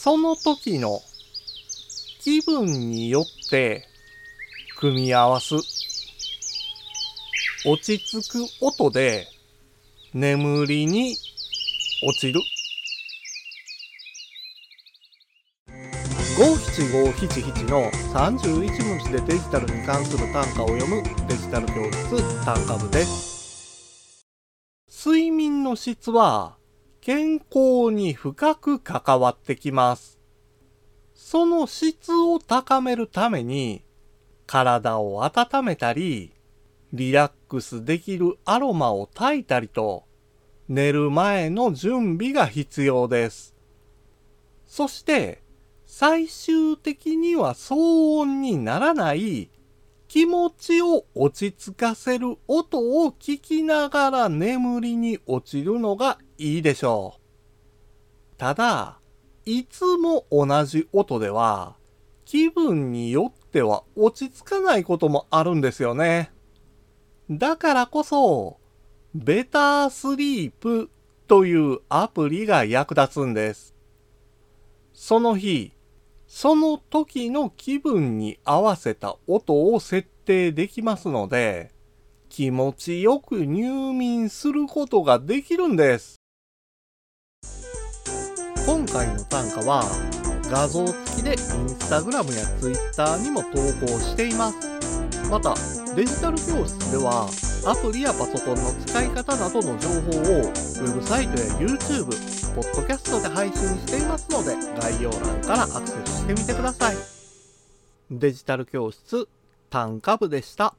その時の気分によって組み合わす。落ち着く音で眠りに落ちる。57577の31文字でデジタルに関する単価を読むデジタル教室単価部です。睡眠の質は健康に深く関わってきます。その質を高めるために体を温めたり、リラックスできるアロマを焚いたりと寝る前の準備が必要です。そして最終的には騒音にならない気持ちを落ち着かせる音を聞きながら眠りに落ちるのがいいでしょう。ただ、いつも同じ音では気分によっては落ち着かないこともあるんですよね。だからこそ、ベタースリープというアプリが役立つんです。その日、その時の気分に合わせた音を設定できますので、気持ちよく入眠することができるんです。今回の短歌は画像付きで Instagram や Twitter にも投稿しています。また、デジタル教室ではアプリやパソコンの使い方などの情報をウェブサイトや YouTube、ポッドキャストで配信していますので、概要欄からアクセスしてみてください。デジタル教室、短歌部でした。